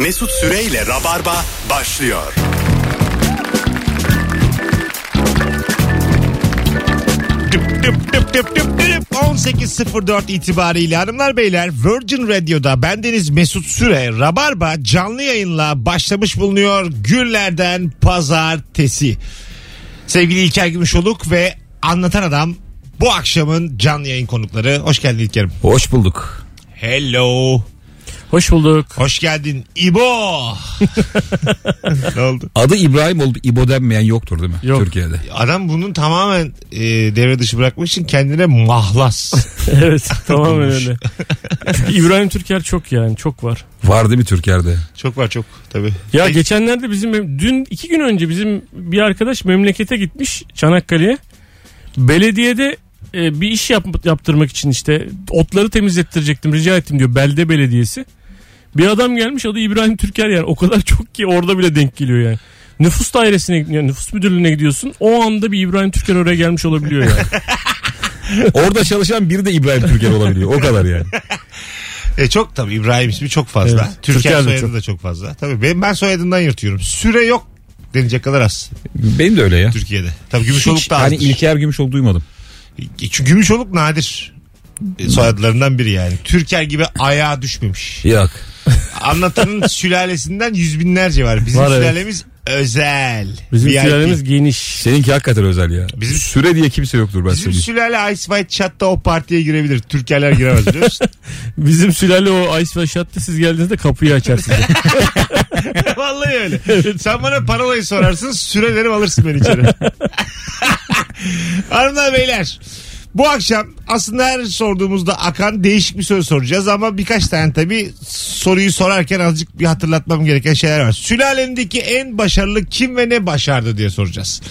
Mesut Süre ile Rabarba başlıyor. Düp düp düp düp düp düp. 18.04 itibariyle hanımlar beyler Virgin Radio'da bendeniz Mesut Süre Rabarba canlı yayınla başlamış bulunuyor günlerden pazartesi. Sevgili İlker Gümüşoluk ve Anlatan Adam bu akşamın canlı yayın konukları. Hoş geldin İlker'im. Hoş bulduk. Hello. Hoş bulduk. Hoş geldin İbo. Ne oldu? Adı İbrahim oldu. İbo denmeyen yoktur değil mi? Yok. Türkiye'de. Adam bunun tamamen devre dışı bırakmak için kendine mahlas. Evet tamamen öyle. İbrahim Türker çok yani çok var. Var değil mi Türker'de? Çok var çok tabii. Ya geçenlerde dün 2 gün önce bizim bir arkadaş memlekete gitmiş Çanakkale'ye. Belediyede bir iş yaptırmak için işte otları temizlettirecektim rica ettim diyor belde belediyesi. Bir adam gelmiş adı İbrahim Türker yani o kadar çok ki orada bile denk geliyor yani. Nüfus dairesine yani nüfus müdürlüğüne gidiyorsun o anda bir İbrahim Türker oraya gelmiş olabiliyor yani. Orada çalışan biri de İbrahim Türker olabiliyor o kadar yani. Çok tabii İbrahim ismi çok fazla. Evet. Türker soyadı çok. Da çok fazla. Tabii ben soyadından yırtıyorum. Süre yok denilecek kadar az. Benim de öyle ya. Türkiye'de. Tabii Gümüşoluk da azdır. Hani İlker Gümüşoluk duymadım. Çünkü Gümüşoluk nadir soyadlarından biri yani. Türker gibi ayağa düşmemiş. Yok. Anlatanın sülalesinden yüz binlerce var. Bizim sülalemiz evet. Özel. Bizim sülalemiz geniş. Seninki hakikaten özel ya. Bizim Süre diye kimse yoktur ben söyleyeyim. Bizim sülale Ice White Shot'ta o partiye girebilir. Türkerler giremez biliyor musun? Bizim sülale o Ice White Shot'ta siz geldiğinizde kapıyı açarsınız. Vallahi öyle. Evet. Sen bana parolayı sorarsın sürelerim alırsın beni içeri. Hanımlar beyler bu akşam aslında her sorduğumuzda akan değişik bir soru soracağız ama birkaç tane tabii soruyu sorarken azıcık bir hatırlatmam gereken şeyler var. Sülalendeki en başarılı kim ve ne başardı diye soracağız.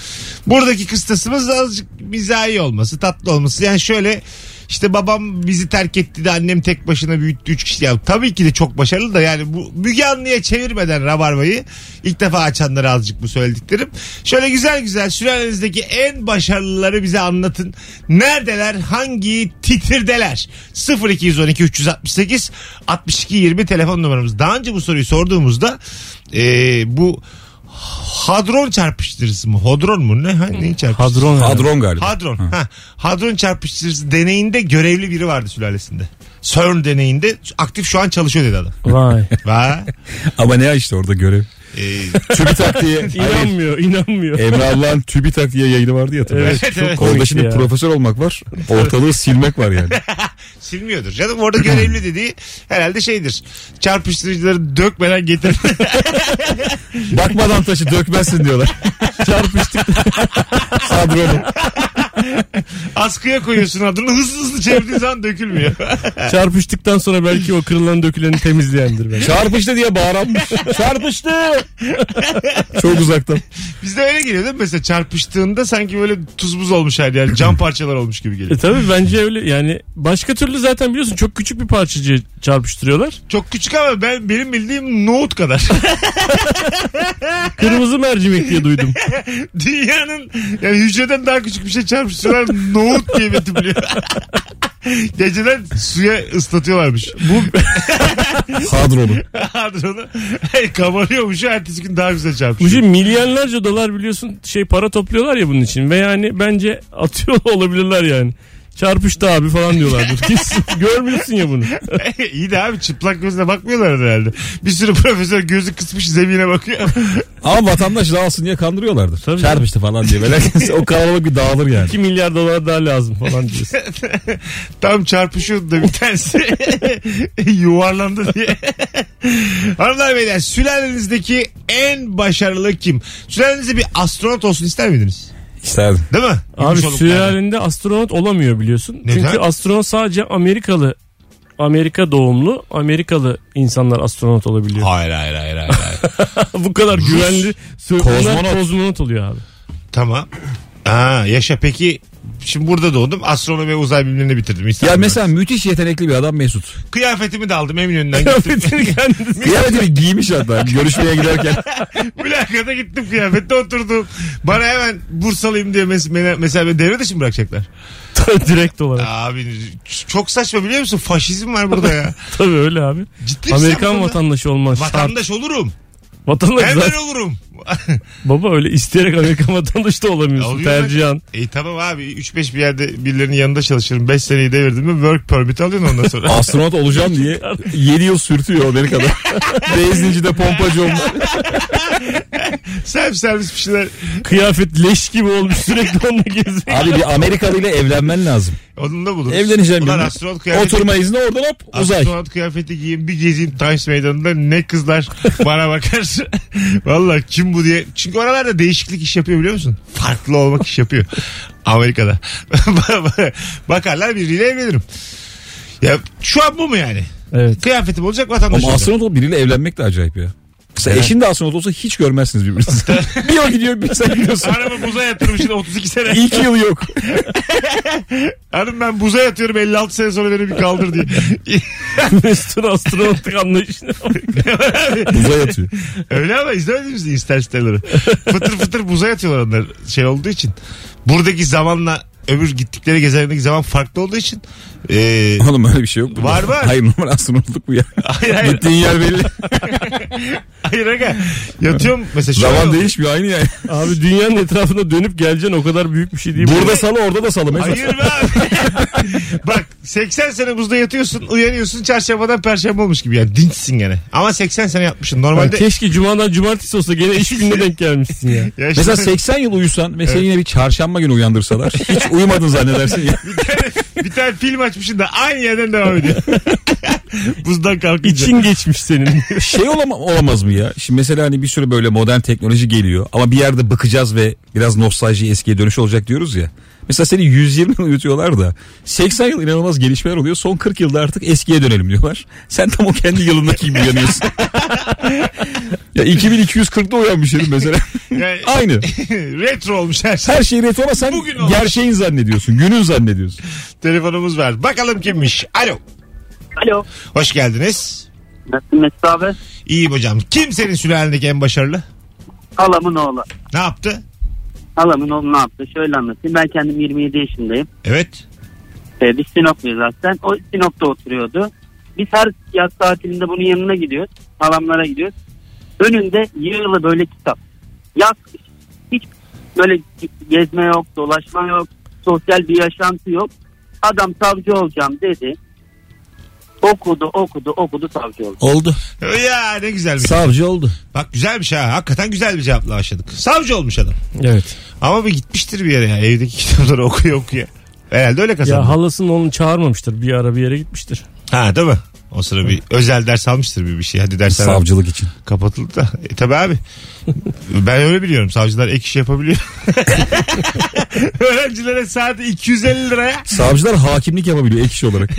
Buradaki kıstasımız azıcık mizahi olması, tatlı olması. Yani şöyle işte babam bizi terk etti de annem tek başına büyüttü 3 kişi. Ya, tabii ki de çok başarılı da yani bu Müge Anlı'ya çevirmeden Rabarbayı ilk defa açanlara azıcık bu söylediklerim. Şöyle güzel güzel süreninizdeki en başarılıları bize anlatın. Neredeler? Hangi titirdeler? 0212 368 62 20 telefon numaramız. Daha önce bu soruyu sorduğumuzda bu Hadron çarpıştırısı mı? Hodron mu? Ne? Neyi çarpıştırısı? Hadron galiba. Hadron. Ha. Hadron çarpıştırısı deneyinde görevli biri vardı sülalesinde. CERN deneyinde aktif şu an çalışıyor dedi adam. Vay. Vay. Ama ne işte orada görev? TÜBİTAK diye. İnanmıyor. Emre Allah'ın TÜBİTAK diye yayını vardı ya. Tabii. Evet. Orada şimdi ya. Profesör olmak var. Ortalığı silmek var yani. Silmiyordur canım. Orada görevli dediği herhalde şeydir. Çarpıştırıcıları dökmeden getir. Bakmadan taşı dökmezsin diyorlar. Çarpıştık. Sadrolu. Askıya koyuyorsun adını hızlı çevirdiğin zaman dökülmüyor. Çarpıştıktan sonra belki o kırılan döküleni temizleyendir belki. Çarpıştı diye bağıranmış. Çarpıştı. Çok uzaktan. Bizde öyle geliyor değil mi? Mesela çarpıştığında sanki böyle tuz buz olmuş her yer. Cam parçalar olmuş gibi geliyor. Tabii bence öyle yani başka türlü zaten biliyorsun çok küçük bir parçacığı çarpıştırıyorlar. Çok küçük ama benim bildiğim nohut kadar. Kırmızı mercimek diye duydum. Dünyanın yani hücreden daha küçük bir şey çarpıştırıyor. Şuralar nohut diye betiliyor. Geceden suya ıslatıyorlarmış. Bu Hadron'u. Kabarıyormuş. Ertesi gün daha güzel çarpmış. Milyarlarca dolar biliyorsun para topluyorlar ya bunun için. Ve yani bence atıyor olabilirler yani. Çarpıştı abi falan diyorlardır. Görmüyorsun ya bunu. İyi de abi çıplak gözle bakmıyorlar herhalde. Bir sürü profesör gözü kısmış zemine bakıyor. Ama vatandaş rahatsın diye kandırıyorlardır. Tabii çarpıştı yani. Falan diye. Belki o kalabalık bir dağılır yani. 2 milyar dolar daha lazım falan diyorsun. Tam çarpışıyordu da bir tanesi yuvarlandı diye. Hanımlar beyler sülalenizdeki en başarılı kim? Sülalenizde bir astronot olsun ister miydiniz? İsterdim. Değil mi? Abi sülalende astronot olamıyor biliyorsun. Neden? Çünkü astronot sadece Amerika doğumlu Amerikalı insanlar astronot olabiliyor. Hayır. Bu kadar güvenli. Kozmonot oluyor abi. Tamam. Yaşa peki Şimdi burada doğdum. Astronomi ve uzay bilimlerini bitirdim. İstanbul ya mesela müthiş yetenekli bir adam Mesut. Kıyafetimi de aldım. Eminönü'nden gittim. Kıyafetimi giymiş hatta görüşmeye giderken. Mülakata gittim, kıyafette oturdum. Bana hemen Bursalıyım diye mesela beni devre dışı mı bırakacaklar? Direkt olarak. Abi çok saçma biliyor musun? Faşizm var burada ya. Tabii öyle abi. Ciddi Amerikan vatandaşı olmaz. Vatandaş olurum. Vatandaş hemen zaten... olurum. Baba öyle isteyerek Amerika vatandaşı da olamıyorsun tercihan. Tamam abi 3-5 bir yerde birilerinin yanında çalışırım. 5 seneyi devirdim mi work permit alıyorsun ondan sonra. Astronot olacağım diye 7 yıl sürtüyor Amerika'da. Benzinci de pompacı olmuş. Servis bir şeyler. Kıyafet leş gibi olmuş sürekli onunla gezmek. Abi bir Amerikalı ile evlenmen lazım. Onunla bulursun. Evleneceğim. Oturma izni oradan hop uzay. Astronot kıyafeti giyeyim bir gezeyim Times Meydanı'nda ne kızlar bana bakar. Vallahi kim bu diye. Çünkü oralarda değişiklik iş yapıyor biliyor musun? Farklı olmak iş yapıyor. Amerika'da. Bakarlar biriyle evlenirim. Ya şu an bu mu yani? Evet. Kıyafetim olacak vatandaş. Ama astronot olup biriyle evlenmek de acayip ya. Mesela evet. Eşin de astronot olsa hiç görmezsiniz birbirinizi. Bir o gidiyor bir sen gidiyorsun. Hanımı buza yatırmışsın 32 sene. 2 yıl yok. Hanım ben buza yatıyorum 56 sene sonra beni bir kaldır diye. Mesut'un astronotluk anlayışını. Buza yatıyor. Öyle ama izlemediniz mi Interstellar'ı? Fıtır fıtır buza yatıyorlar onlar şey olduğu için. Buradaki zamanla öbür gittikleri gezegendeki zaman farklı olduğu için. Oğlum öyle bir şey yok. Var var. Hayır normal astronotluk bu ya. Hayır. Gittiğin yer belli. Hayır aga. Yatıyorum mesela. Zaman değişmiyor aynı yani. Abi dünyanın etrafında dönüp geleceksin o kadar büyük bir şey değil. Burada salı orada da salı. Hayır be abi. Bak 80 sene buzda yatıyorsun uyanıyorsun çarşambadan perşembe olmuş gibi yani dinçsin gene. Ama 80 sene yatmışsın normalde. Ya keşke cumadan cumartesi olsa gene iş gününe denk gelmişsin ya. Mesela 80 yıl uyusan mesela evet. Yine bir çarşamba günü uyandırsalar hiç uyumadın zannedersin ya. Bir tane film açmışsın da aynı yerden devam ediyor. Buzdan kalkınca. İçin geçmiş senin. Şey olamaz mı ya? Şimdi mesela hani bir sürü böyle modern teknoloji geliyor ama bir yerde bıkacağız ve biraz nostalji eskiye dönüş olacak diyoruz ya. Mesela seni 120 yıl uyutuyorlar da 80 yıl inanılmaz gelişmeler oluyor. Son 40 yılda artık eskiye dönelim diyorlar. Sen tam o kendi yılındaki gibi uyanıyorsun. Ya 2240'da uyanmış herif mesela. Yani, aynı. Retro olmuş her şey. Her şey retro ama sen gerçeğin zannediyorsun. Günün zannediyorsun. Telefonumuz var. Bakalım kimmiş? Alo. Alo. Hoş geldiniz. Nasılsın Mesut abi? İyiyim hocam. Kim senin sülalendeki en başarılı? Halamın oğlu. Ne yaptı? Halamın oğlu ne yaptı? Şöyle anlatayım. Ben kendim 27 yaşındayım. Evet. Biz Sinopluyuz zaten. O Sinop'ta oturuyordu. Biz her yaz tatilinde bunun yanına gidiyoruz. Halamlara gidiyoruz. Önünde yığılı böyle kitap. Yaz hiç böyle gezme yok, dolaşma yok, sosyal bir yaşantı yok. Adam savcı olacağım dedi. Okudu savcı oldu. Oldu. Ya ne güzel bir savcı şey. Oldu. Bak güzelmiş ha. Hakikaten güzel bir cevapla başladık. Savcı olmuş adam. Evet. Ama bir gitmiştir bir yere ya. Evdeki kitapları okuyor. Herhalde öyle kazandı. Ya halasının onu çağırmamıştır. Bir ara bir yere gitmiştir. Ha değil mi? O sıra bir özel ders almıştır bir şey. Hadi dersler savcılık abi. İçin. Kapatıldı da. Tabii abi. Ben öyle biliyorum. Savcılar ek iş yapabiliyor. Öğrencilere saati 250 liraya. Savcılar hakimlik yapabiliyor ek iş olarak.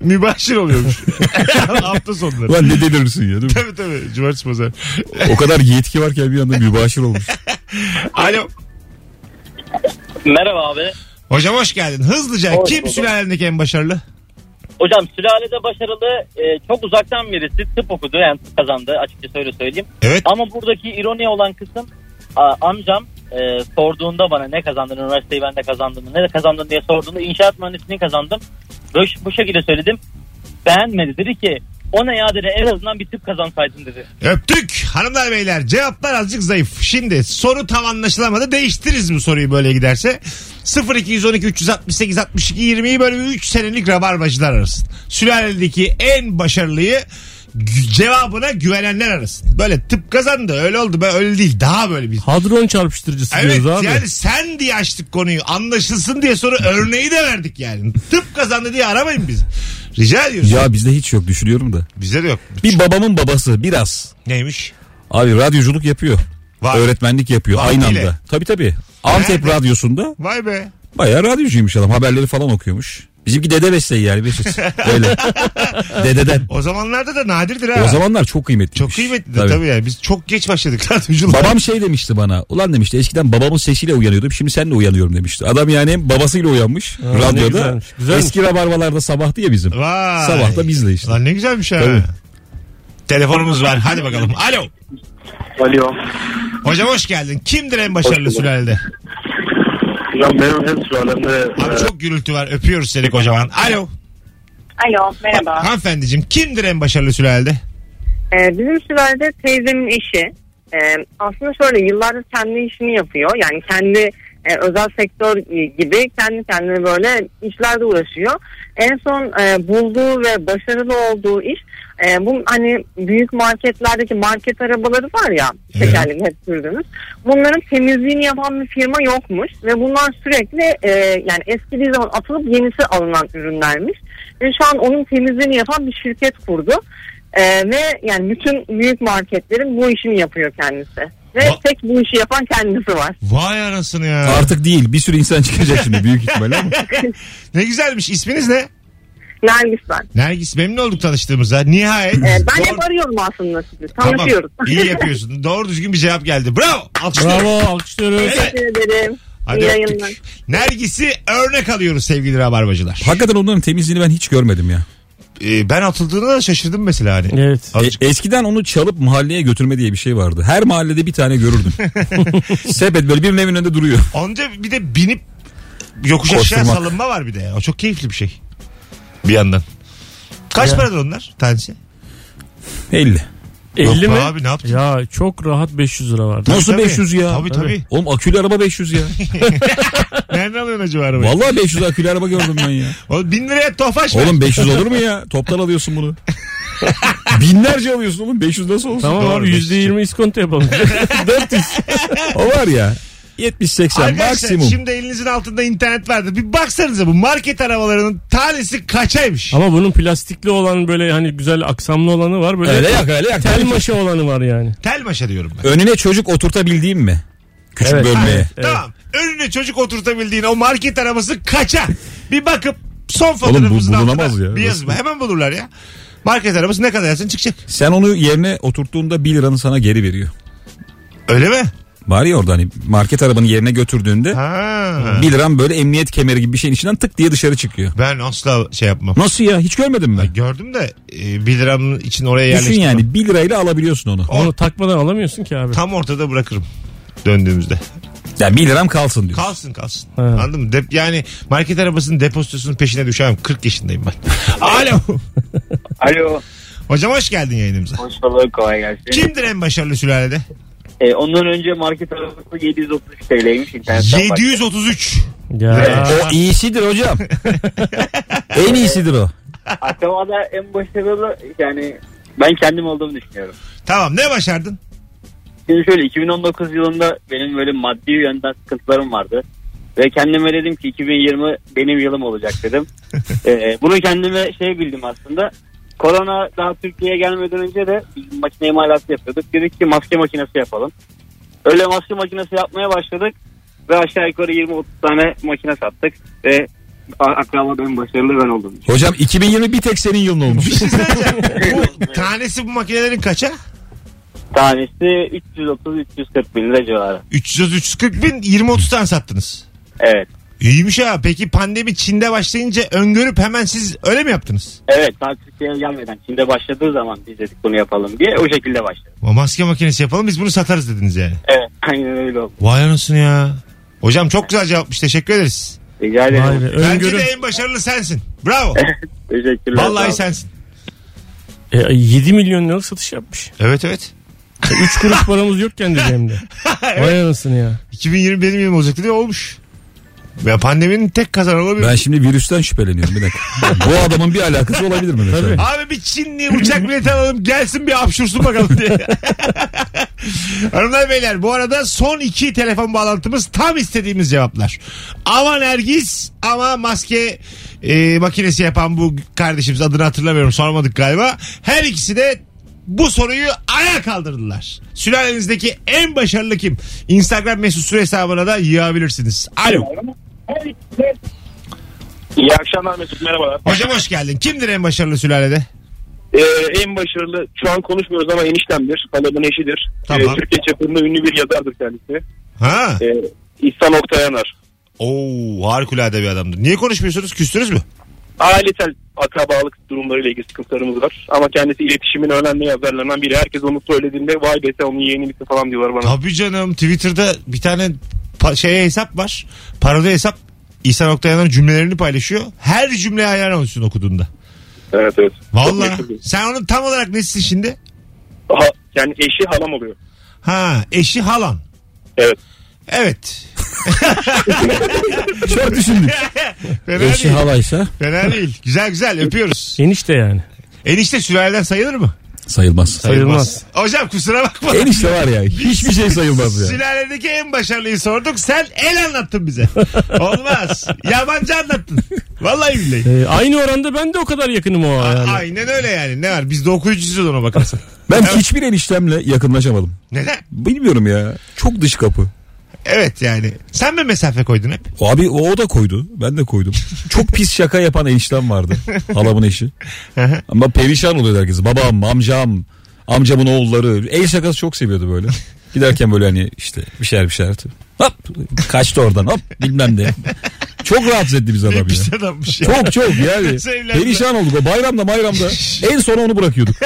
Mübaşir oluyormuş. Hafta sonları. Ulan ne delirirsin ya değil mi? Tabii. Cumartesi pazar. O kadar yetki varken bir anda mübaşir olmuş. Alo. Merhaba abi. Hocam hoş geldin. Hızlıca kim sülalendeki en başarılı? Hocam sülalede başarılı çok uzaktan birisi tıp okudu yani tıp kazandı açıkça öyle söyleyeyim. Evet. Ama buradaki ironi olan kısım amcam sorduğunda bana ne kazandın üniversiteyi ben de kazandım ne de kazandın diye sorduğunda inşaat mühendisliğini kazandım. Bu şekilde söyledim beğenmedi dedi ki ona ya dedi en azından bir tıp kazansaydın dedi. Öptük hanımlar beyler cevaplar azıcık zayıf. Şimdi soru tam anlaşılamadı değiştiririz bu soruyu böyle giderse. 0212 368 62 20'yi böyle 3 senelik rabarbacılar arasın. Sülalendeki en başarılıyı cevabına güvenenler arasın. Böyle tıp kazandı öyle oldu ben öyle değil daha böyle bir. Hadron çarpıştırıcısı evet, diyoruz abi. Evet yani sen diye açtık konuyu anlaşılsın diye sonra örneği de verdik yani. Tıp kazandı diye aramayın bizi. Rica ediyorsun. Ya bizde hiç yok düşünüyorum da. Bizde de yok. Bir babamın babası biraz. Neymiş? Abi radyoculuk yapıyor. Var. Öğretmenlik yapıyor var aynı bile. Anda. Tabii. Antep radyosunda. Vay be. Bayağı radyocuymuş adam haberleri falan okuyormuş. Bizimki dede besleyi yani Mesut. Öyle. Dededen. O zamanlarda da nadirdir ha. O zamanlar çok kıymetliymiş. Çok kıymetli tabii yani. Biz çok geç başladık radyoculukla. Babam şey demişti bana. Ulan demişti eskiden babamın sesiyle uyanıyordum. Şimdi seninle uyanıyorum demişti. Adam yani hem babasıyla uyanmış ha, radyoda. Güzelmiş, güzelmiş. Eski Rabarbalarda sabahtı ya bizim. Vay. Sabah da bizle işte. Lan ne güzelmiş ha. Tabii. Telefonumuz var. Hadi bakalım. Alo. Alo. Hocam hoş geldin. Kimdir en başarılı sülalede? Benim hem sülalemde... Abi çok gürültü var. Öpüyoruz Serik kocaman. Alo. Alo. Merhaba. Hanımefendiciğim kimdir en başarılı sülalede? Bizim sülalede teyzemin eşi. Aslında şöyle yıllardır kendi işini yapıyor. Yani kendi özel sektör gibi kendi kendine böyle işlerde uğraşıyor. En son bulduğu ve başarılı olduğu iş bu hani büyük marketlerdeki market arabaları var ya tekerlekli hep sürdünüz. Bunların temizliğini yapan bir firma yokmuş ve bunlar sürekli yani eskidiği zaman atılıp yenisi alınan ürünlermiş. Ve şu an onun temizliğini yapan bir şirket kurdu. Ve yani bütün büyük marketlerin bu işini yapıyor kendisi. Ve tek bu işi yapan kendisi var. Vay anasını ya. Artık değil. Bir sürü insan çıkacak şimdi büyük ihtimalle. Ne güzelmiş. İsminiz ne? Nergis ben. Nergis memnun olduk tanıştığımıza. Nihayet. Ben hep arıyorum aslında sizi. Tanışıyoruz. Tamam. İyi yapıyorsun. Doğru düzgün bir cevap geldi. Bravo. Alkışlıyoruz. Bravo. Alkışlıyoruz. Evet. Teşekkür ederim. Nergis'i örnek alıyoruz sevgili Rabarbacılar. Hakikaten onların temizliğini ben hiç görmedim ya. Ben atıldığına da şaşırdım mesela hani. Evet. Eskiden onu çalıp mahalleye götürme diye bir şey vardı. Her mahallede bir tane görürdüm. Sepet böyle birinin evinin önünde duruyor. Onca bir de binip yokuş aşağı salınma var bir de. O çok keyifli bir şey. Bir yandan. Kaç paradır onlar tanesi? 50. 50 mi? Abi ne yaptın? Ya çok rahat 500 lira vardı. Nasıl tabii, 500 ya? Tabii. Oğlum akülü araba 500 ya. Nereden alıyorsun acaba arabayı? Vallahi 500 akülü araba gördüm ben ya. Oğlum 1000 liraya tofaş var. Oğlum 500 olur mu ya? Toptan alıyorsun bunu. Binlerce alıyorsun oğlum. 500 nasıl olsun? Tamam abi %20 iskonto yapalım. 400. O var ya. 70-80 maksimum. Şimdi elinizin altında internet vardır. Bir baksanıza bu market arabalarının tanesi kaçaymış. Ama bunun plastikli olan böyle hani güzel aksamlı olanı var. Böyle öyle yak. Tel maşa olanı var yani. Tel maşa diyorum ben. Önüne çocuk oturtabildiğim mi? Küçük evet, bölmeye. Evet. Tamam. Önüne çocuk oturtabildiğin o market arabası kaça? Bir bakıp son fotoğrafımızın altına bir yazma. Hemen bulurlar ya. Market arabası ne kadar yazsın çıkacak. Sen onu yerine oturttuğunda 1 liranı sana geri veriyor. Öyle mi? Var ya orada hani market arabanın yerine götürdüğünde 1 liram böyle emniyet kemeri gibi bir şeyin içinden tık diye dışarı çıkıyor. Ben asla şey yapmam. Nasıl ya? Hiç görmedim mi? Gördüm de 1 liramın için oraya yerleştirdim. Düşün yani 1 lirayla alabiliyorsun onu. Onu takmadan alamıyorsun ki abi. Tam ortada bırakırım döndüğümüzde. Yani 1 liram kalsın diyor. Kalsın. Ha. Anladın mı? Yani market arabasının depozitosunun peşine düşemem. 40 yaşındayım ben. Alo. Alo. Hocam hoş geldin yayınımıza. Hoş bulduk. Kolay gelsin. Kimdir en başarılı sülalede? Ondan önce market arabası 733 TL'ymiş internetten. 733. Ya. O iyisidir hocam. En iyisidir o. Atamada en başarılı yani ben kendim olduğumu düşünüyorum. Tamam ne başardın? Şimdi şöyle 2019 yılında benim böyle maddi yönden sıkıntılarım vardı. Ve kendime dedim ki 2020 benim yılım olacak dedim. Bunu kendime şey bildim aslında. Korona daha Türkiye'ye gelmeden önce de biz makine imalatı yapıyorduk. Dedik ki maske makinesi yapalım. Öyle maske makinesi yapmaya başladık. Ve aşağı yukarı 20-30 tane makine sattık. Ve akrabada en başarılı ben oldum. Hocam 2020 bir tek senin yılın olmuş. Bu tanesi bu makinelerin kaça? Tanesi 330-340 bin lira civarı. 330-340 bin 20-30 tane sattınız. Evet. İyiymiş ha. Peki pandemi Çin'de başlayınca öngörüp hemen siz öyle mi yaptınız? Evet. Daha Türkiye'ye gelmeden Çin'de başladığı zaman biz dedik bunu yapalım diye o şekilde başladık. O maske makinesi yapalım biz bunu satarız dediniz yani. Evet. Aynen öyle oldu. Vay anasını ya. Hocam çok güzel cevapmış. Teşekkür ederiz. Rica ederim. Bence de en başarılı sensin. Bravo. Teşekkürler. Vallahi sensin. 7 milyon liralık satış yapmış. Evet. 3 kuruş paramız yokken dediğimde. Evet. Vay anasını ya. 2020 benim yılım olacaktı diye olmuş. Ya pandeminin tek kazanan olabilir. Ben şimdi virüsten şüpheleniyorum bir dakika. Bu adamın bir alakası olabilir mi mesela? Tabii. Abi bir Çinli uçak bileti alalım gelsin bir hapşursun bakalım diye. Hanımlar beyler bu arada son 2 telefon bağlantımız tam istediğimiz cevaplar. Aman Nergis ama maske makinesi yapan bu kardeşimiz adını hatırlamıyorum sormadık galiba. Her ikisi de bu soruyu ayağa kaldırdılar. Sülalenizdeki en başarılı kim? Instagram Mesut Süre hesabına da yığabilirsiniz. Alo. İyi akşamlar Mesut, merhabalar. Hocam hoş geldin. Kimdir en başarılı sülalede? En başarılı, şu an konuşmuyoruz ama eniştemdir. Babamın eşidir. Tamam. Türkiye çapında ünlü bir yazardır kendisi. Ha. İhsan Oktay Anar. Oo, harikulade bir adamdır. Niye konuşmuyorsunuz? Küstünüz mü? Ailesel akrabalık durumlarıyla ilgili sıkıntılarımız var. Ama kendisi iletişimin önemli yazarlarından biri. Herkes onu söylediğinde vay be sen onun yeğeni misin falan diyorlar bana. Tabii canım, Twitter'da bir tane hesap var. Parodi hesap. İhsan Oktay Anar cümlelerini paylaşıyor. Her cümleye hayran olsun okuduğunda. Evet evet. Valla. Sen onun tam olarak nesisin şimdi? Aha, yani eşi halam oluyor. Ha, eşi halan. Evet. Evet. Çok düşündük. Eşi değil. Halaysa. Fena değil. Güzel güzel, öpüyoruz. Enişte yani. Enişte sülaleden sayılır mı? Sayılmaz. Hocam kusura bakma. Enişte var ya. Hiçbir şey sayılmaz ya. Sülaledeki en başarılıyı sorduk. Sen el anlattın bize. Olmaz. Yabancı anlattın. Vallahi billahi. Aynı oranda ben de o kadar yakınım o. Yani. Aynen öyle yani. Ne var? Biz de okuyucuyuz ona bakarsın. Ben hiçbir eniştemle yakınlaşamadım. Neden? Bilmiyorum ya. Çok dış kapı. Evet yani. Sen mi mesafe koydun hep? Abi o da koydu. Ben de koydum. Çok pis şaka yapan eniştem vardı. Halamın eşi. Ama perişan oluyordu herkes. Babam, amcamın oğulları. El şakası çok seviyordu böyle. Giderken böyle hani işte bir şeyler. Hop kaçtı oradan hop bilmem ne. Çok rahatsız etti bizi adam ya. Çok yani. Perişan olduk o bayramda. En sona onu bırakıyorduk.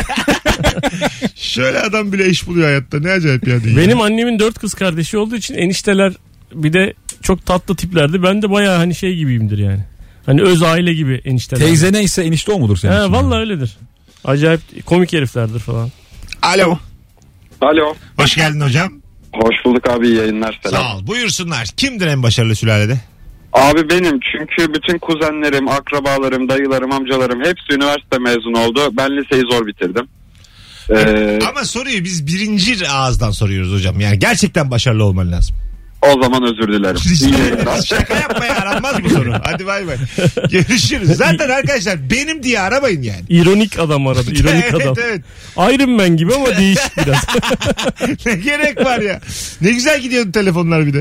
Şöyle adam bile iş buluyor hayatta, ne acayip ya. Benim annemin 4 kız kardeşi olduğu için enişteler bir de çok tatlı tiplerdi. Ben de bayağı hani şey gibiyimdir yani. Hani öz aile gibi enişteler. Teyze neyse enişte o mudur senin? He vallahi öyledir. Acayip komik heriflerdir falan. Alo. Hoş geldin hocam. Hoş bulduk abi, iyi yayınlar. Selam. Sağ ol. Buyursunlar. Kimdir en başarılı sülalede? Abi benim, çünkü bütün kuzenlerim, akrabalarım, dayılarım, amcalarım hepsi üniversite mezunu oldu. Ben liseyi zor bitirdim. Ama soruyu biz birinci ağızdan soruyoruz hocam. Yani gerçekten başarılı olman lazım. O zaman özür dilerim. Şaka yapmaya aranmaz bu soru. Hadi bay bay. Görüşürüz. Zaten arkadaşlar benim diye aramayın yani. İronik adam aradı. İronik adam. Evet. Iron Man gibi ama değişik biraz. Ne gerek var ya. Ne güzel gidiyordu telefonlar bir de.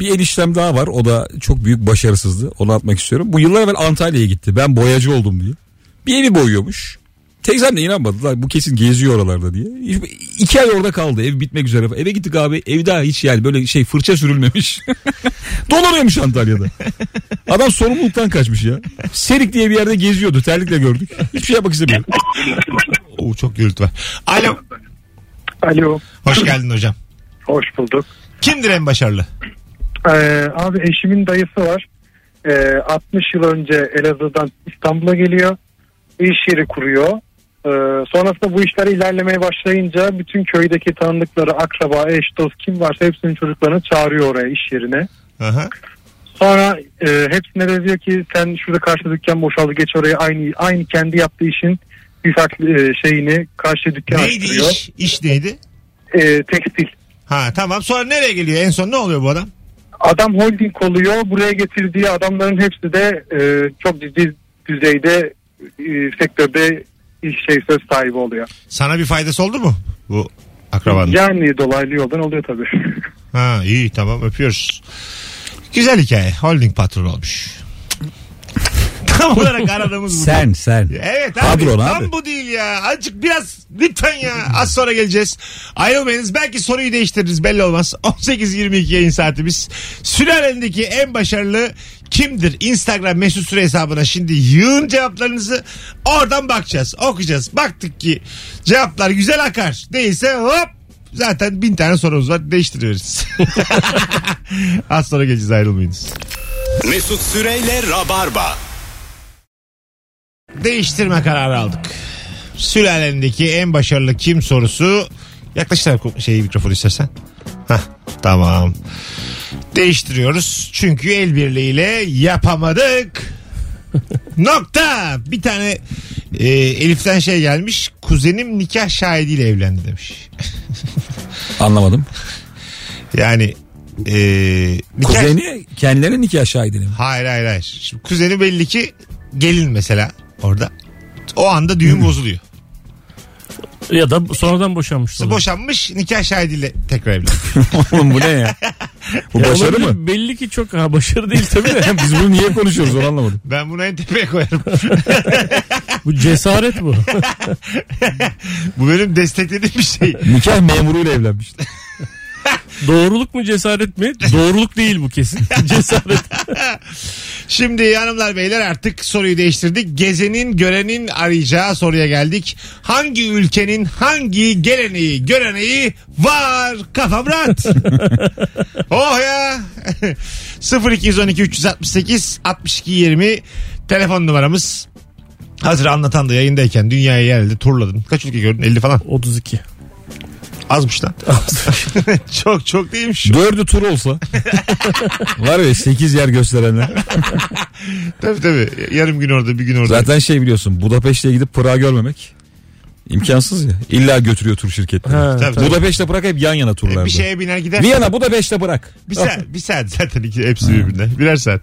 Bir eniştem daha var. O da çok büyük başarısızdı. Onu atmak istiyorum. Bu yıllar evvel Antalya'ya gitti. Ben boyacı oldum diye. Bir evi boyuyormuş. Teyzem de inanmadı. Bu kesin geziyor oralarda diye. 2 ay orada kaldı. Ev bitmek üzere. Eve gittik abi. Ev daha hiç yani böyle şey fırça sürülmemiş. Dolanıyormuş Antalya'da. Adam sorumluluktan kaçmış ya. Serik diye bir yerde geziyordu. Terlikle gördük. Hiçbir şey yapmak istemiyorum. Oo, çok gürültü var. Alo. Hoş geldin hocam. Hoş bulduk. Kimdir en başarılı? Abi eşimin dayısı var. 60 yıl önce Elazığ'dan İstanbul'a geliyor. İş yeri kuruyor. Sonrasında bu işler ilerlemeye başlayınca bütün köydeki tanıdıkları, akraba, eş, dost kim varsa hepsinin çocuklarını çağırıyor oraya, iş yerine. Aha. Sonra hepsine de diyor ki sen şurada karşı dükkan boşaldı, geç oraya, aynı kendi yaptığı işin bir farklı şeyini karşı dükkan açtırıyor. Neydi iş? İş neydi? Tekstil. Ha tamam, sonra nereye geliyor en son, ne oluyor bu adam? Adam holding oluyor. Buraya getirdiği adamların hepsi de çok ciddi düzeyde sektörde söz sahibi oluyor. Sana bir faydası oldu mu bu akrabanın? Yani dolaylı yoldan oluyor tabii. Ha iyi, tamam, öpüyoruz. Güzel hikaye. Holding patronu olmuş. Tam olarak aradığımız bu. Sen. Evet abi, tam bu değil ya. Azıcık biraz lütfen ya. Az sonra geleceğiz. Ayrılmayınız. Belki soruyu değiştiririz, belli olmaz. 18.22 yayın saatimiz. Sülalendeki en başarılı kimdir? Instagram Mesut Süre hesabına şimdi yığın cevaplarınızı. Oradan bakacağız, okuyacağız. Baktık ki cevaplar güzel akar. Değilse hop. Zaten 1000 tane sorumuz var. Değiştiriyoruz. Az sonra geleceğiz, ayrılmayınız. Mesut Süre ile Rabarba. Değiştirme kararı aldık. Sülalendeki en başarılı kim sorusu. Yaklaştır mikrofonu istersen. Hah, tamam. Değiştiriyoruz. Çünkü el birliğiyle yapamadık. Nokta. Bir tane Elif'ten şey gelmiş. Kuzenim nikah şahidiyle evlendi demiş. Anlamadım. Yani kuzeni kendilerine nikah şahidini. Hayır. Şimdi kuzeni belli ki gelin mesela orada. O anda düğün bozuluyor. Ya da sonradan boşanmış. Boşanmış, nikah şahidiyle tekrar evlendi. Oğlum bu ne ya? Bu ya başarı mı? Belli ki çok başarı değil tabii de. Biz bunu niye konuşuyoruz onu anlamadım. Ben bunu en tepeye koyarım. Bu cesaret bu. Bu benim desteklediğim bir şey. Nikah memuruyla evlenmişti. Doğruluk mu cesaret mi? Doğruluk değil bu kesin. Cesaret. Şimdi hanımlar beyler artık soruyu değiştirdik. Gezenin görenin arayacağı soruya geldik. Hangi ülkenin hangi geleneği göreneği var? Kafam rahat. Oh ya. 0212 368 62 20 telefon numaramız. Hazır anlatan da yayındayken dünyayı yerelde turladın. Kaç ülke gördün? 50 falan. 32. Azmış lan. Çok çok değilmiş. 4'ü tur olsa. Var ya 8 yer gösterenler. Tabii tabii. Yarım gün orada bir gün orada. Zaten şey biliyorsun Budapeşte'ye gidip Prağ'ı görmemek imkansız ya. İlla götürüyor tur şirketleri. Budapeşte Prağ hep yan yana turlarda. Bir şeye biner gider. Viyana Budapeşte Prağ. Bir saat zaten hepsi birbirine. Birer saat.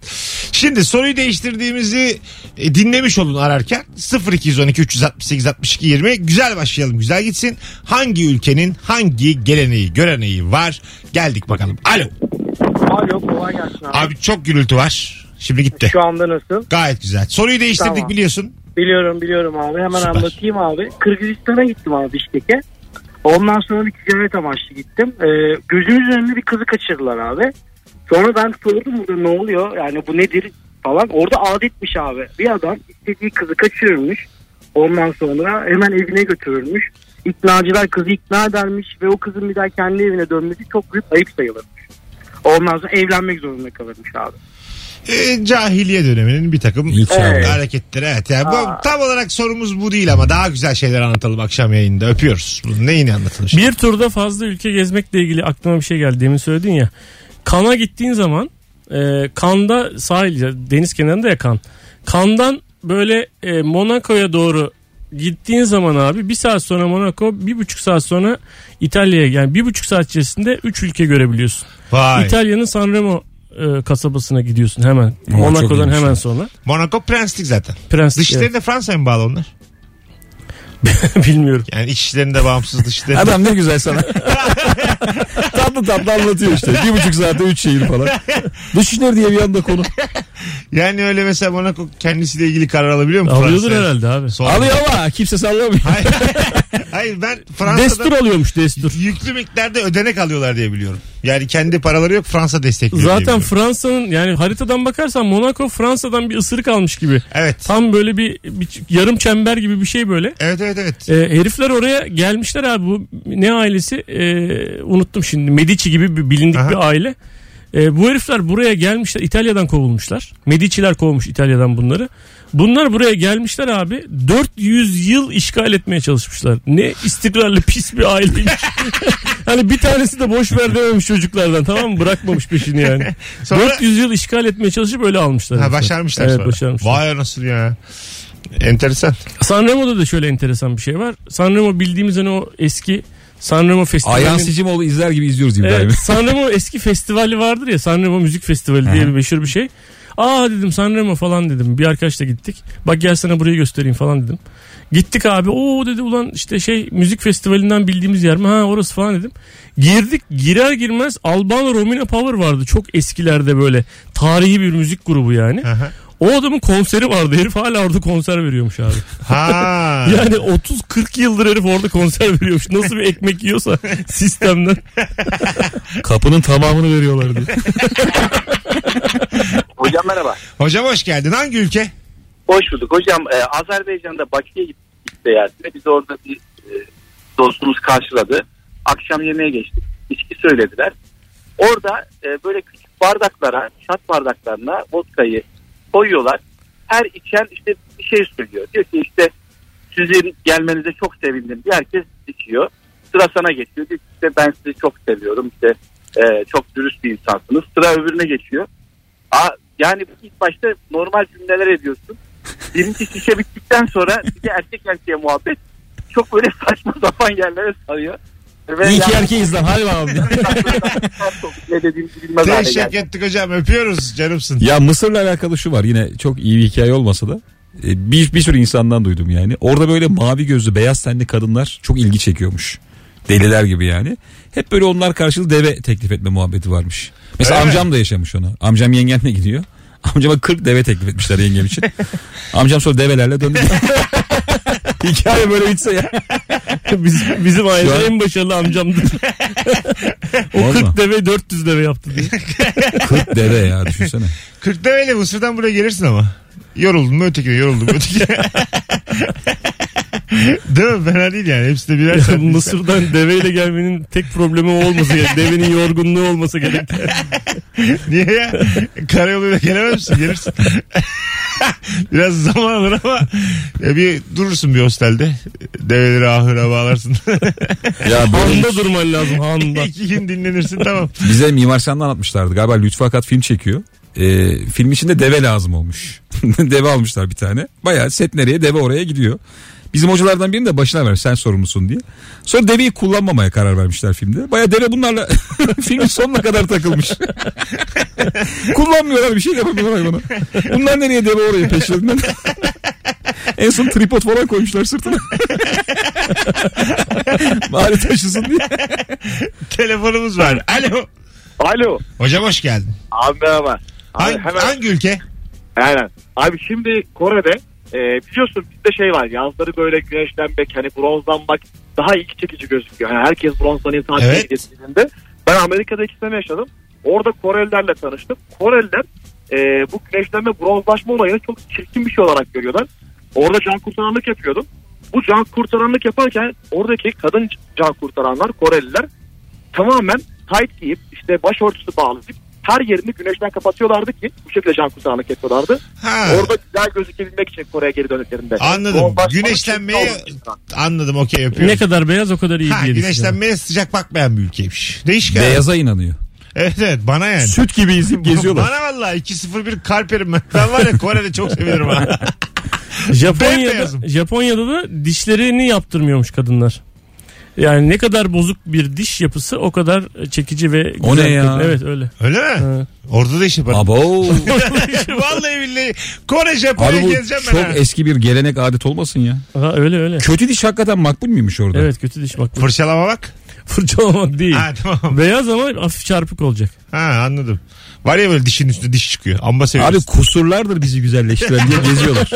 Şimdi soruyu değiştirdiğimizi dinlemiş olun ararken 0212 368 62 20 güzel başlayalım güzel gitsin. Hangi ülkenin hangi geleneği göreneği var? Geldik bakalım. Alo. Alo kolay gelsin abi. Abi çok gürültü var. Şimdi gitti. Şu anda nasıl? Gayet güzel. Soruyu değiştirdik tamam. Biliyorsun. Biliyorum abi hemen süper. Anlatayım abi. Kırgızistan'a gittim abi Bişkek'e. Ondan sonra bir ticaret amaçlı gittim. Gözümüzün önünde bir kızı kaçırdılar abi. Sonra ben sordum burada ne oluyor yani bu nedir falan. Orada adetmiş abi. Bir adam istediği kızı kaçırırmış. Ondan sonra hemen evine götürürmüş. İknacılar kızı ikna edermiş ve o kızın bir daha kendi evine dönmesi çok büyük ayıp sayılırmış. Ondan sonra evlenmek zorunda kalırmış abi. Cahiliye döneminin bir takım hareketleri. Evet. Yani bu, tam olarak sorumuz bu değil ama daha güzel şeyler anlatalım akşam yayında. Öpüyoruz. Neyini anlatılır? Bir turda fazla ülke gezmekle ilgili aklıma bir şey geldi. Demin söyledin ya. Kan'a gittiğin zaman Kan'da sahil deniz kenarında ya Kan. Kan'dan böyle Monaco'ya doğru gittiğin zaman abi 1 saat sonra Monaco 1,5 saat sonra İtalya'ya yani 1,5 saat içerisinde 3 ülke görebiliyorsun. Vay. İtalya'nın Sanremo kasabasına gidiyorsun hemen. Monaco'dan hemen ya. Sonra. Monaco prenslik zaten. Prenslik, dışişlerinde evet. Fransa'ya mı bağlı onlar? Bilmiyorum. Yani içişlerinde bağımsız dışişlerinde. Adam ne güzel sana. Tatlı anlatıyor işte. 1,5 saatte 3 şehir falan. Dışişleri diye bir yanda konu. Yani öyle mesela Monaco kendisiyle ilgili karar alabiliyor mu? Alıyordur herhalde abi. Sonra alıyor ama kimse sallamıyor. Hayır ben Fransa'da destur alıyormuş destur. Yüklü miktarda ödenek alıyorlar diye biliyorum. Yani kendi paraları yok Fransa destekliyor. Zaten Fransa'nın yani haritadan bakarsan Monaco Fransa'dan bir ısırık almış gibi. Evet. Tam böyle bir yarım çember gibi bir şey böyle. Evet. Herifler oraya gelmişler abi bu ne ailesi unuttum şimdi Medici gibi bir bilindik aha. Bir aile. Bu herifler buraya gelmişler İtalya'dan kovulmuşlar. Medici'ler kovmuş İtalya'dan bunları. Bunlar buraya gelmişler abi 400 yıl işgal etmeye çalışmışlar. Ne istikrarlı pis bir aileymiş. Hani bir tanesi de boş ver dememiş çocuklardan tamam mı? Bırakmamış peşini yani. Sonra 400 yıl işgal etmeye çalışıp öyle almışlar. Ha, başarmışlar evet, sonra. Başarmışlar. Vay nasıl ya. Enteresan. Sanremo'da da şöyle enteresan bir şey var. Sanremo bildiğimiz hani o eski Sanremo Festivali. Ayhan Sicimoğlu izler gibi izliyoruz İbrahim'i. Evet, Sanremo eski festivali vardır ya. Sanremo Müzik Festivali diye bir meşhur bir şey. Aa dedim Sanremo falan dedim. Bir arkadaşla gittik. Bak gel sana burayı göstereyim falan dedim. Gittik abi. Oo dedi ulan işte müzik festivalinden bildiğimiz yer mi? Ha orası falan dedim. Girdik. Girer girmez Alban Romina Power vardı. Çok eskilerde böyle tarihi bir müzik grubu yani. Aha. O adamın konseri vardı. Herif hala orada konser veriyormuş abi. Ha. Yani 30-40 yıldır herif orada konser veriyormuş. Nasıl bir ekmek yiyorsa sistemden. Kapının tamamını veriyorlar diye. Hocam merhaba. Hocam hoş geldin. Hangi ülke? Hoş bulduk. Hocam Azerbaycan'da Bakü'ye gittik seyahatine. Biz orada bir dostumuz karşıladı. Akşam yemeğe geçtik. İçki söylediler. Orada böyle küçük bardaklara, şat bardaklarına vodkayı koyuyorlar. Her içen işte bir şey söylüyor. Diyor ki işte sizin gelmenize çok sevindim diye herkes içiyor. Sıra sana geçiyor. Diyor ki işte ben sizi çok seviyorum. İşte çok dürüst bir insansınız. Sıra öbürüne geçiyor. Yani ilk başta normal cümleler ediyorsun. Birinci şişe bittikten sonra bir de erkek erkeğe muhabbet çok böyle saçma sapan yerlere sarıyor. İyi ki erkeğiz lan hadi bakalım. Ne dediğimizi bilmez hale geldi. Teşekkür ettik hocam öpüyoruz canımsın. Ya Mısır'la alakalı şu var yine çok iyi bir hikaye olmasa da. bir sürü insandan duydum yani. Orada böyle mavi gözlü beyaz tenli kadınlar çok ilgi çekiyormuş. Deliler gibi yani. Hep böyle onlar karşılığı deve teklif etme muhabbeti varmış. Mesela öyle amcam mi? Da yaşamış onu. Amcam yengemle gidiyor. Amcama 40 deve teklif etmişler yengem için. Amcam sonra develerle döndü. Hikaye böyle bitse ya. Bizim ailede en başarılı amcamdır. O vallahi. 40 deve 400 deve yaptı diye. 40 deve ya, düşünsene. 40 deveyle Mısır'dan buraya gelirsin ama. Yoruldun mu ötekine, yoruldun mu ötekine. Değil mi? Fena değil yani. Hepsi de birer ya, Mısır'dan deveyle gelmenin tek problemi olması gerek. Devenin yorgunluğu olması gerek. Niye ya? Karayoluyla gelemez misin? Gelirsin. Biraz zaman alır ama bir durursun bir hostelde. Develeri ahıra bağlarsın. Ya böyle... Handa durman lazım. Handa. İki gün dinlenirsin, tamam. Bize Mimar Sinan'dan anlatmışlardı. Galiba Lütfü At film çekiyor. Film içinde deve lazım olmuş. Deve almışlar bir tane. Bayağı set nereye deve oraya gidiyor. Bizim hocalardan birinin de başına vermiş, sen sorumlusun diye. Sonra deveyi kullanmamaya karar vermişler filmde. Baya deve bunlarla filmin sonuna kadar takılmış. Kullanmıyorlar, bir şey yapamıyorlar bana. Bunlar nereye deve oraya peşlerinden. En son tripod falan koymuşlar sırtına. Bari taşısın diye. Telefonumuz var. Alo. Alo. Hocam hoş geldin. Abi merhaba. Hangi ülke? Aynen. Abi şimdi Kore'de biliyorsun bizde şey var, yazları böyle güneşlenmek, hani bronzlanmak daha ilgi çekici gözüküyor. Yani herkes bronzlanıyor tatile gittiğinde. Ben Amerika'da 2 sene yaşadım. Orada Korelilerle tanıştım. Koreliler bu güneşlenme, bronzlaşma olayını çok çirkin bir şey olarak görüyorlar. Orada can kurtaranlık yapıyordum. Bu can kurtaranlık yaparken oradaki kadın can kurtaranlar, Koreliler tamamen tight giyip işte başörtüsü bağlayıp her yerini güneşten kapatıyorlardı ki bu şekilde can kurtaranlık yapıyorlardı. Ha. Orada güzel gözükebilmek için Kore'ye geri dönüklerinde. Anladım. Güneşlenmeye anladım, okey yapıyorum. Ne kadar beyaz o kadar iyi diye. Güneşlenmeye sıcak bakmayan bir ülkeymiş. Değişik. Beyaza inanıyor. Evet evet, bana yani. Süt gibi izip geziyorlar. Bana valla 2-0-1 kalperim ben. Ben var ya Kore'de çok seviyorum ha. Japonya'da da dişlerini yaptırmıyormuş kadınlar. Yani ne kadar bozuk bir diş yapısı o kadar çekici ve güzel. O ne ya? Evet öyle. Öyle mi? Ha. Orada da iş yaparım. Abo. Vallahi billahi Kore, Japonya'ya gezeceğim ben. Çok ha. Eski bir gelenek, adet olmasın ya. Ha, öyle öyle. Kötü diş hakikaten makbul muymuş orada? Evet, kötü diş makbul. Fırçalamamak? Fırçalamak değil. Ha, tamam. Beyaz ama hafif çarpık olacak. Ha, anladım. Var ya böyle dişin üstüne diş çıkıyor. Amma seviyoruz. Abi kusurlardır bizi güzelleştiren diye geziyorlar.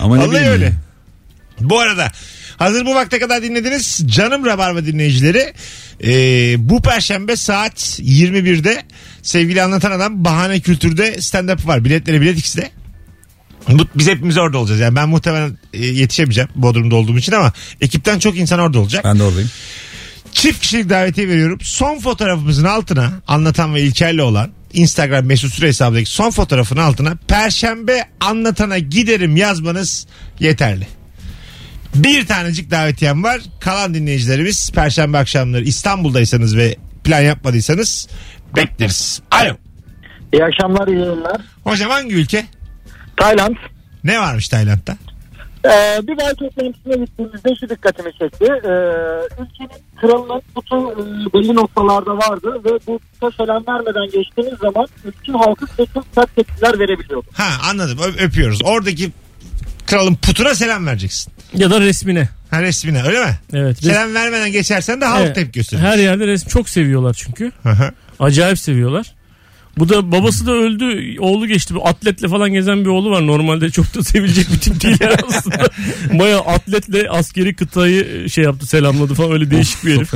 Ama ne vallahi öyle. Ya. Bu arada hazır bu vakte kadar dinlediniz. Canım Rabarba dinleyicileri. Bu perşembe saat 21'de sevgili Anlatan Adam Bahane Kültür'de stand-up var. Biletleri Bilet X'de. Biz hepimiz orada olacağız. Yani ben muhtemelen yetişemeyeceğim Bodrum'da olduğum için ama ekipten çok insan orada olacak. Ben de oradayım. Çift kişilik davetiye veriyorum. Son fotoğrafımızın altına Anlatan ve İlker'le olan Instagram Mesut Süre hesabındaki son fotoğrafın altına perşembe Anlatan'a giderim yazmanız yeterli. Bir tanecik davetiyem var. Kalan dinleyicilerimiz perşembe akşamları İstanbul'daysanız ve plan yapmadıysanız bekleriz. Alo. İyi akşamlar, iyi yayınlar. Hocam hangi ülke? Tayland. Ne varmış Tayland'da? Bir belge toplantısına gittiğimizde şu dikkatimi çekti. Ülkenin kralının kutu belli noktalarda vardı ve bu kutu falan vermeden geçtiğiniz zaman ülke halkı seçim sert tepkiler verebiliyordu. Ha, anladım, öpüyoruz. Oradaki kralın putuna selam vereceksin. Ya da resmine. Ha, resmine öyle mi? Evet. Selam vermeden geçersen de halk tepki gösterir. Her yerde resim çok seviyorlar çünkü. Aha. Acayip seviyorlar. Bu da babası da öldü, oğlu geçti. Atletle falan gezen bir oğlu var. Normalde çok da sevilecek bir tip değil aslında. Bayağı atletle askeri kıtayı şey yaptı, selamladı falan, öyle değişik bir herif.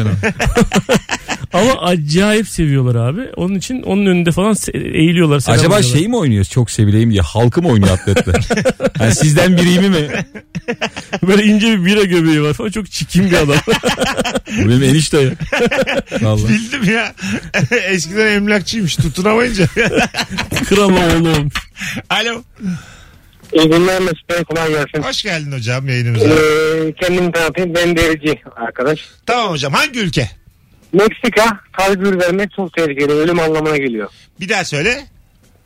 Ama acayip seviyorlar abi. Onun için onun önünde falan eğiliyorlar. Acaba şeyi mi oynuyoruz? Çok sevileyim diye halkı mı oynuyor atletler? Yani sizden biriyim mi? Böyle ince bir bira göbeği var falan. Çok çikim bir adam. Bu benim enişte ya. Bildim ya. Eskiden emlakçıymış. Tutunamayınca. Kral oğlum. Alo. İyi günler Mesut Bey, kolay gelsin. Hoş geldin hocam yayınımıza. Kendimi tanıtayım. Ben Medici arkadaş. Tamam hocam. Hangi ülke? Meksika, sargül vermek çok tehlikeli, ölüm anlamına geliyor. Bir daha söyle.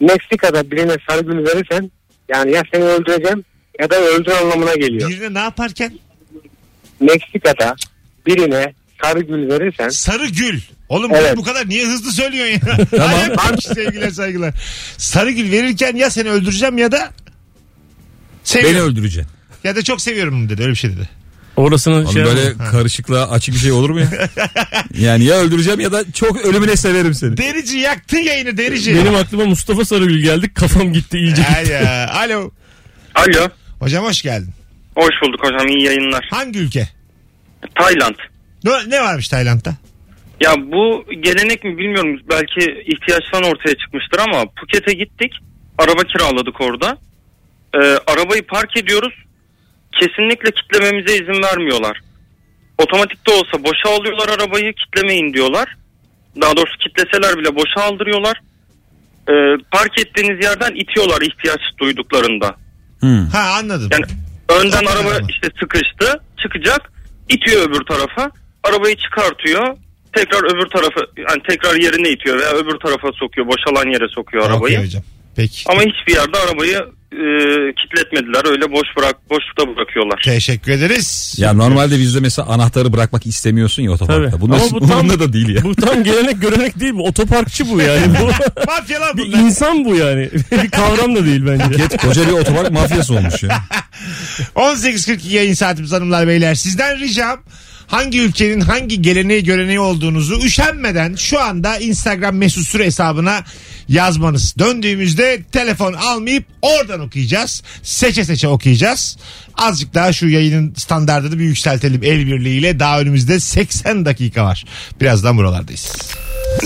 Meksika'da birine sargül verirsen yani ya seni öldüreceğim ya da öldür anlamına geliyor. Birine ne yaparken? Meksika'da birine sargül verirsen. Sarıgül. Oğlum evet. Bu kadar niye hızlı söylüyorsun ya? Tamam. Sevgiler saygılar. Sarıgül verirken ya seni öldüreceğim ya da Beni öldüreceksin. Ya da çok seviyorum dedi, öyle bir şey dedi. Orasını şey böyle yapalım. Karışıklığa açık bir şey olur mu ya? Yani ya öldüreceğim ya da çok ölümüne severim seni. Derici yaktın yayını Derici. Benim aklıma Mustafa Sarıgül geldi, kafam gitti iyice. Ya. Alo. Alo. Hocam hoş geldin. Hoş bulduk hocam, iyi yayınlar. Hangi ülke? Tayland. Ne varmış Tayland'da? Ya bu gelenek mi bilmiyorum, belki ihtiyaçtan ortaya çıkmıştır ama Phuket'e gittik, araba kiraladık orada. Arabayı park ediyoruz. Kesinlikle kitlememize izin vermiyorlar. Otomatik de olsa boşa alıyorlar arabayı, kitlemeyin diyorlar. Daha doğrusu kitleseler bile boşa aldırıyorlar. Park ettiğiniz yerden itiyorlar ihtiyaç duyduklarında. Ha anladım. Yani önden araba işte sıkıştı, çıkacak, itiyor öbür tarafa. Arabayı çıkartıyor, tekrar öbür tarafa, yani tekrar yerine itiyor veya öbür tarafa sokuyor, boşalan yere sokuyor arabayı. Okay, peki. Ama hiçbir yerde arabayı kitletmediler. Öyle boşlukta bırakıyorlar. Teşekkür ederiz. Ya normalde bizde mesela anahtarı bırakmak istemiyorsun ya otoparkta. Bunlar umurunda da değil ya. Bu tam gelenek görenek değil. Otoparkçı bu yani. Mafyalar bunlar. Bir insan bu yani. Bir kavram da değil bence. Phuket koca bir otopark mafyası olmuş ya. 18.42 yayın saatimiz hanımlar beyler. Sizden ricam, hangi ülkenin hangi geleneği göreneği olduğunuzu üşenmeden şu anda Instagram Mesut Süre hesabına yazmanız. Döndüğümüzde telefon almayıp oradan okuyacağız. Seçe seçe okuyacağız. Azıcık daha şu yayının standartını bir yükseltelim el birliğiyle. Daha önümüzde 80 dakika var. Birazdan buralardayız.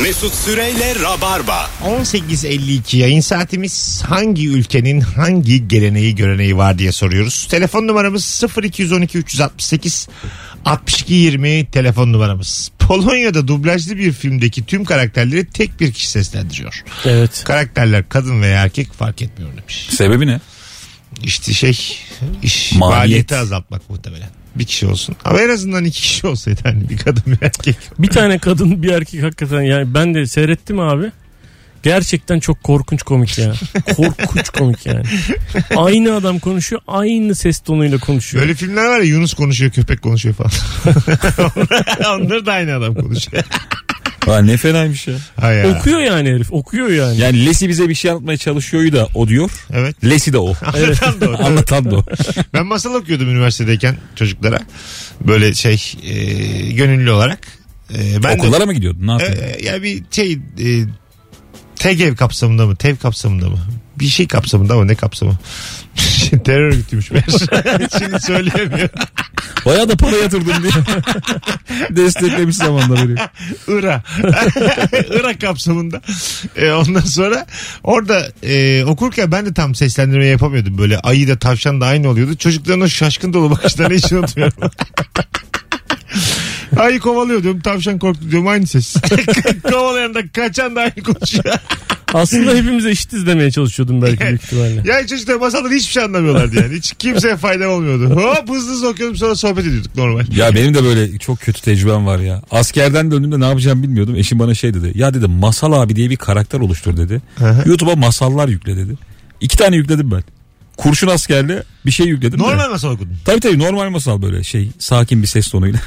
Mesut Süre ile Rabarba. 18.52 yayın saatimiz. Hangi ülkenin hangi geleneği göreneği var diye soruyoruz. Telefon numaramız 0212 368 62 20 telefon numaramız. Polonya'da dublajlı bir filmdeki tüm karakterleri tek bir kişi seslendiriyor. Evet. Karakterler kadın veya erkek fark etmiyor demiş. Sebebi ne? İşte iş maliyeti azaltmak muhtemelen. Bir kişi olsun. Ama en azından iki kişi olsaydı, hani bir kadın bir erkek. Bir tane kadın bir erkek hakikaten, yani ben de seyrettim abi. Gerçekten çok korkunç komik ya. Korkunç komik yani. Aynı adam konuşuyor, aynı ses tonuyla konuşuyor. Böyle filmler var ya, Yunus konuşuyor, köpek konuşuyor falan. Onlar da aynı adam konuşuyor. Ha, ne fenaymış ya. Ya. Okuyor yani herif, okuyor yani. Yani Lesi bize bir şey anlatmaya çalışıyor da o diyor. Evet. Lesi de o. Anlatan da o. Anlatan da o. Ben masal okuyordum üniversitedeyken çocuklara. Böyle gönüllü olarak. Okullara mı gidiyordun? Ne yapıyordun? Ya bir TEGV kapsamında mı? TEV kapsamında mı? Bir şey kapsamında ama ne kapsamı? Terör örgütüymüş. Şimdi söyleyemiyorum. Bayağı da para yatırdım diye. Desteklemiş zamanda veriyor. Irak kapsamında. Ondan sonra orada okurken ben de tam seslendirme yapamıyordum. Böyle ayı da tavşan da aynı oluyordu. Çocukların o şaşkın dolu bakışlarını hiç unutmuyorum. Ayı kovalıyor diyorum, tavşan korktu diyorum, aynı ses. Kovalayan da kaçan da aynı konuşuyor. Aslında hepimiz eşitiz demeye çalışıyordum belki büyük ihtimalle. Yani çocuklar masaldan hiçbir şey anlamıyorlardı yani. Hiç kimseye fayda olmuyordu. Hop hızlı okuyordum, sonra sohbet ediyorduk normal. Ya benim de böyle çok kötü tecrübem var ya. Askerden döndüğümde ne yapacağımı bilmiyordum. Eşim bana dedi. Ya dedi, Masal abi diye bir karakter oluştur dedi. YouTube'a masallar yükle dedi. 2 tane yükledim ben. Kurşun askerli bir şey yükledim. Normal masal okudun. Tabii normal masal, böyle sakin bir ses tonuyla.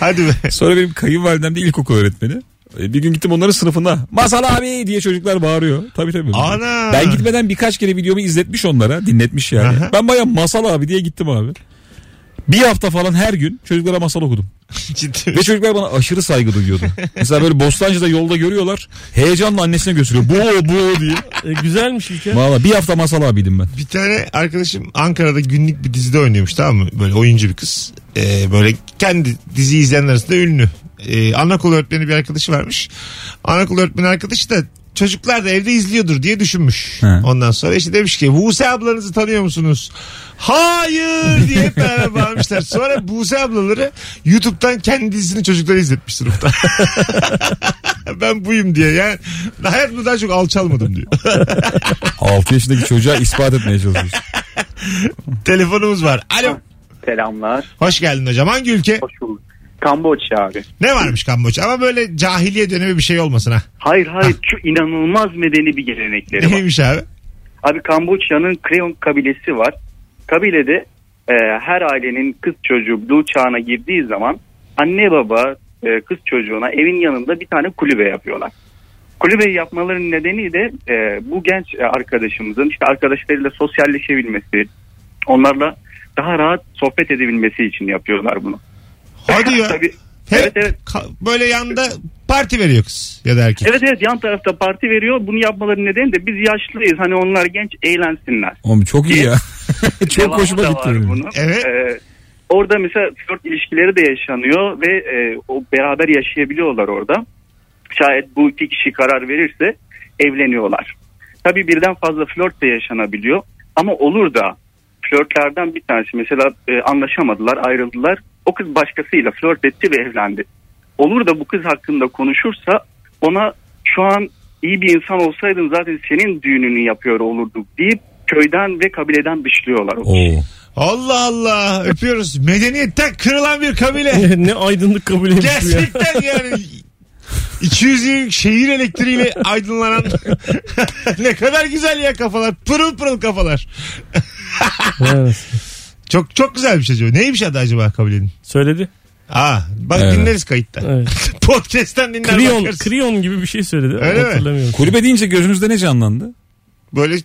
Hadi be. Sonra benim kayınvalidem de ilkokul öğretmeni. Bir gün gittim onların sınıfına. Masal abi diye çocuklar bağırıyor. Tabii. Ana. Ben gitmeden birkaç kere videomu izletmiş onlara. Dinletmiş yani. Aha. Ben bayağı Masal abi diye gittim abi. Bir hafta falan her gün çocuklara masal okudum. Ve çocuklar bana aşırı saygı duyuyordu. Mesela böyle Bostancı'da yolda görüyorlar. Heyecanla annesine gösteriyor. Bu diye. Güzelmiş İlker. Valla bir hafta Masal abiydim ben. Bir tane arkadaşım Ankara'da günlük bir dizide oynuyormuş, tamam mı? Böyle oyuncu bir kız. Böyle kendi diziyi izleyenler arasında ünlü. Anaokul öğretmeni bir arkadaşı varmış. Anaokul öğretmeni arkadaşı da çocuklar da evde izliyordur diye düşünmüş. He. Ondan sonra demiş ki, Buse ablanızı tanıyor musunuz? Hayır diye hep beraber bağırmışlar. Sonra Buse ablaları YouTube'dan kendi dizisini çocuklara izletmiş sınıfta. Ben buyum diye. Yani hayatımda daha çok alçalmadım diyor. 6 yaşındaki çocuğa ispat etmeye çalışıyoruz. Telefonumuz var. Alo. Selamlar. Hoş geldin hocam. Hangi ülke? Hoş bulduk. Kamboçya abi. Ne varmış Kamboçya? Ama böyle cahiliye dönemi bir şey olmasın ha. Hayır. Şu inanılmaz medeni bir gelenekleri var. Neymiş abi? Abi Kamboçya'nın Kreon kabilesi var. Kabilede her ailenin kız çocuğu buluğ çağına girdiği zaman anne baba kız çocuğuna evin yanında bir tane kulübe yapıyorlar. Kulübeyi yapmalarının nedeni de bu genç arkadaşımızın arkadaşlarıyla sosyalleşebilmesi, Onlarla daha rahat sohbet edebilmesi için yapıyorlar bunu. Hadi ya. Tabii. Evet, evet. Böyle yanda parti veriyor kız ya da erkek. Evet evet, yan tarafta parti veriyor. Bunu yapmaları nedeni de biz yaşlıyız. Hani onlar genç, eğlensinler. Oğlum çok iyi ya. Çok hoşuma gitti. Evet. Orada mesela flört ilişkileri de yaşanıyor ve o beraber yaşayabiliyorlar orada. Şayet bu iki kişi karar verirse evleniyorlar. Tabii birden fazla flört de yaşanabiliyor. Ama olur da flörtlerden bir tanesi mesela anlaşamadılar, ayrıldılar. O kız başkasıyla flört etti ve evlendi. Olur da bu kız hakkında konuşursa ona şu an iyi bir insan olsaydın zaten senin düğününü yapıyor olurduk deyip köyden ve kabileden dışlıyorlar. Allah Allah, öpüyoruz. Medeniyetten kırılan bir kabile. Ne aydınlık kabile. Gerçekten ya. Yani 200 yıl şehir elektriğiyle aydınlanan ne kadar güzel ya, kafalar pırıl pırıl kafalar. Evet. Çok çok güzel bir şey diyor. Neymiş adı acaba kabilenin? Söyledi. Aa, bak evet. Dinleriz kayıtta. Evet. Podcast'ten dinler. Kreon gibi bir şey söyledi. Öyle hatırlamıyorum. Kulübe deyince gözünüzde ne canlandı? Böyle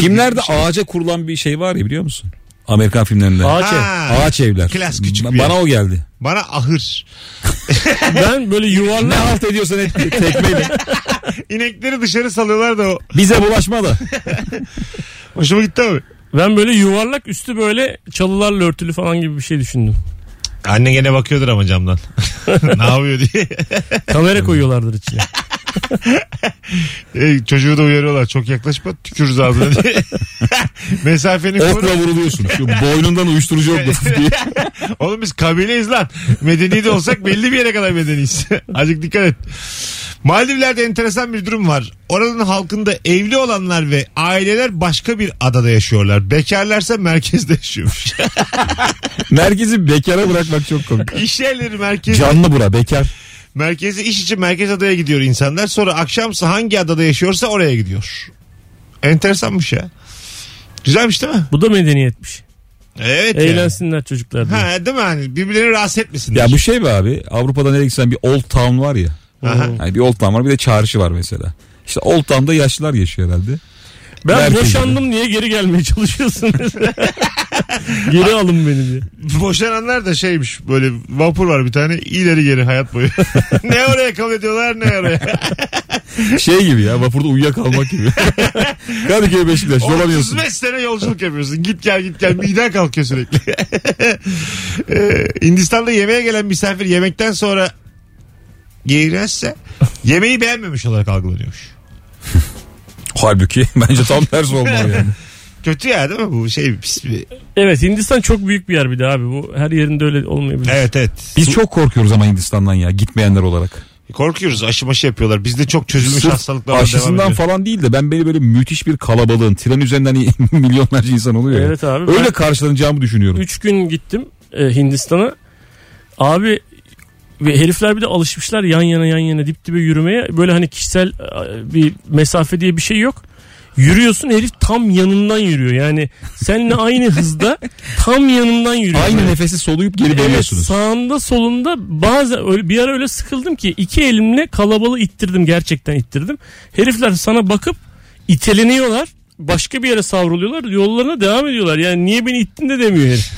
filmlerde şey, ağaca kurulan bir şey var ya, biliyor musun? Amerikan filmlerinde. Ağaç evler. Klas küçük bir bana yer. O geldi. Bana ahır. Ben böyle yuvarlak halt ediyorsan tekmeyle. İnekleri dışarı salıyorlar da o. Bize bulaşma da. Hoşuma gitti abi. Ben böyle yuvarlak, üstü böyle çalılarla örtülü falan gibi bir şey düşündüm. Anne gene bakıyordur ama camdan. Ne yapıyor diye. Kamera koyuyorlardır içine. Çocuğu da uyarıyorlar. Çok yaklaşma, tükürürüz ağzına diye. Mesafeni koru. Okla vuruluyorsun. Boynundan uyuşturucu okla diye. Oğlum biz kabileyiz lan. Medeni de olsak belli bir yere kadar medeniyiz. Azıcık dikkat et. Maldivler'de enteresan bir durum var. Oranın halkında evli olanlar ve aileler başka bir adada yaşıyorlar. Bekarlarsa merkezde yaşıyormuş. Merkezi bekara bırakmak çok komik. İş yerleri merkezi. Canlı bura bekar. Merkezi iş için merkez adaya gidiyor insanlar. Sonra akşamsa hangi adada yaşıyorsa oraya gidiyor. Enteresanmış ya. Güzelmiş değil mi? Bu da medeniyetmiş. Evet. Eğlensinler yani. Çocuklar diye. Ha, değil mi? Hani birbirlerini rahatsız etmesinler. Ya bu şey mi abi? Avrupa'da nereye gitsen bir Old Town var ya. Yani bir Old Town var, bir de çarşı var mesela. İşte Old Town'da yaşlılar yaşıyor herhalde. Ben merkez boşandım gibi. Niye geri gelmeye çalışıyorsun? Geri alın beni diye. Boşananlar da şeymiş, böyle vapur var bir tane, ileri geri hayat boyu. Ne oraya kabul ediyorlar ne oraya. Şey gibi ya, vapurda uyuyakalmak gibi. Kadıköy Beşiktaş dolanıyorsun. 35 sene yolculuk yapıyorsun, git gel git gel, miden kalkıyor sürekli. Hindistan'da yemeğe gelen misafir yemekten sonra gelirse yemeği beğenmemiş olarak algılanıyormuş. Halbuki bence tam tersi olmalı yani. Kötü ya değil mi bu şey, pis bir... Evet, Hindistan çok büyük bir yer bir de abi, bu her yerinde öyle olmayabilir. Evet evet. Biz çok korkuyoruz ama Hindistan'dan ya, gitmeyenler olarak. Korkuyoruz, aşı maşı yapıyorlar. Bizde çok çözülmüş hastalıklar var. Aşısından falan değil de ben beni böyle müthiş bir kalabalığın, tren üzerinden milyonlarca insan oluyor ya. Evet abi. Öyle karşılanacağımı düşünüyorum. 3 gün gittim Hindistan'a. Abi... Ve herifler bir de alışmışlar yan yana dip dibe yürümeye. Böyle hani kişisel bir mesafe diye bir şey yok. Yürüyorsun, herif tam yanından yürüyor. Yani seninle aynı hızda tam yanından yürüyor. Aynı nefesi soluyup geri dönüyorsunuz. Sağında solunda bazen öyle, bir ara öyle sıkıldım ki iki elimle kalabalığı ittirdim, gerçekten ittirdim. Herifler sana bakıp iteleniyorlar. Başka bir yere savruluyorlar. Yollarına devam ediyorlar. Yani niye beni ittin de demiyor herif.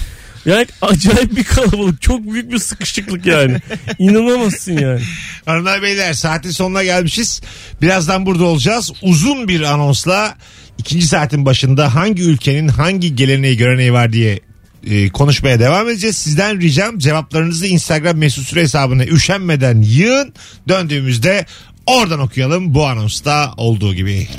Yani acayip bir kalabalık. Çok büyük bir sıkışıklık yani. İnanamazsın yani. Hanımlar beyler, saatin sonuna gelmişiz. Birazdan burada olacağız. Uzun bir anonsla ikinci saatin başında hangi ülkenin hangi geleneği göreneği var diye konuşmaya devam edeceğiz. Sizden ricam, cevaplarınızı Instagram Mesut Süre hesabına üşenmeden yığın. Döndüğümüzde oradan okuyalım bu anonsta olduğu gibi.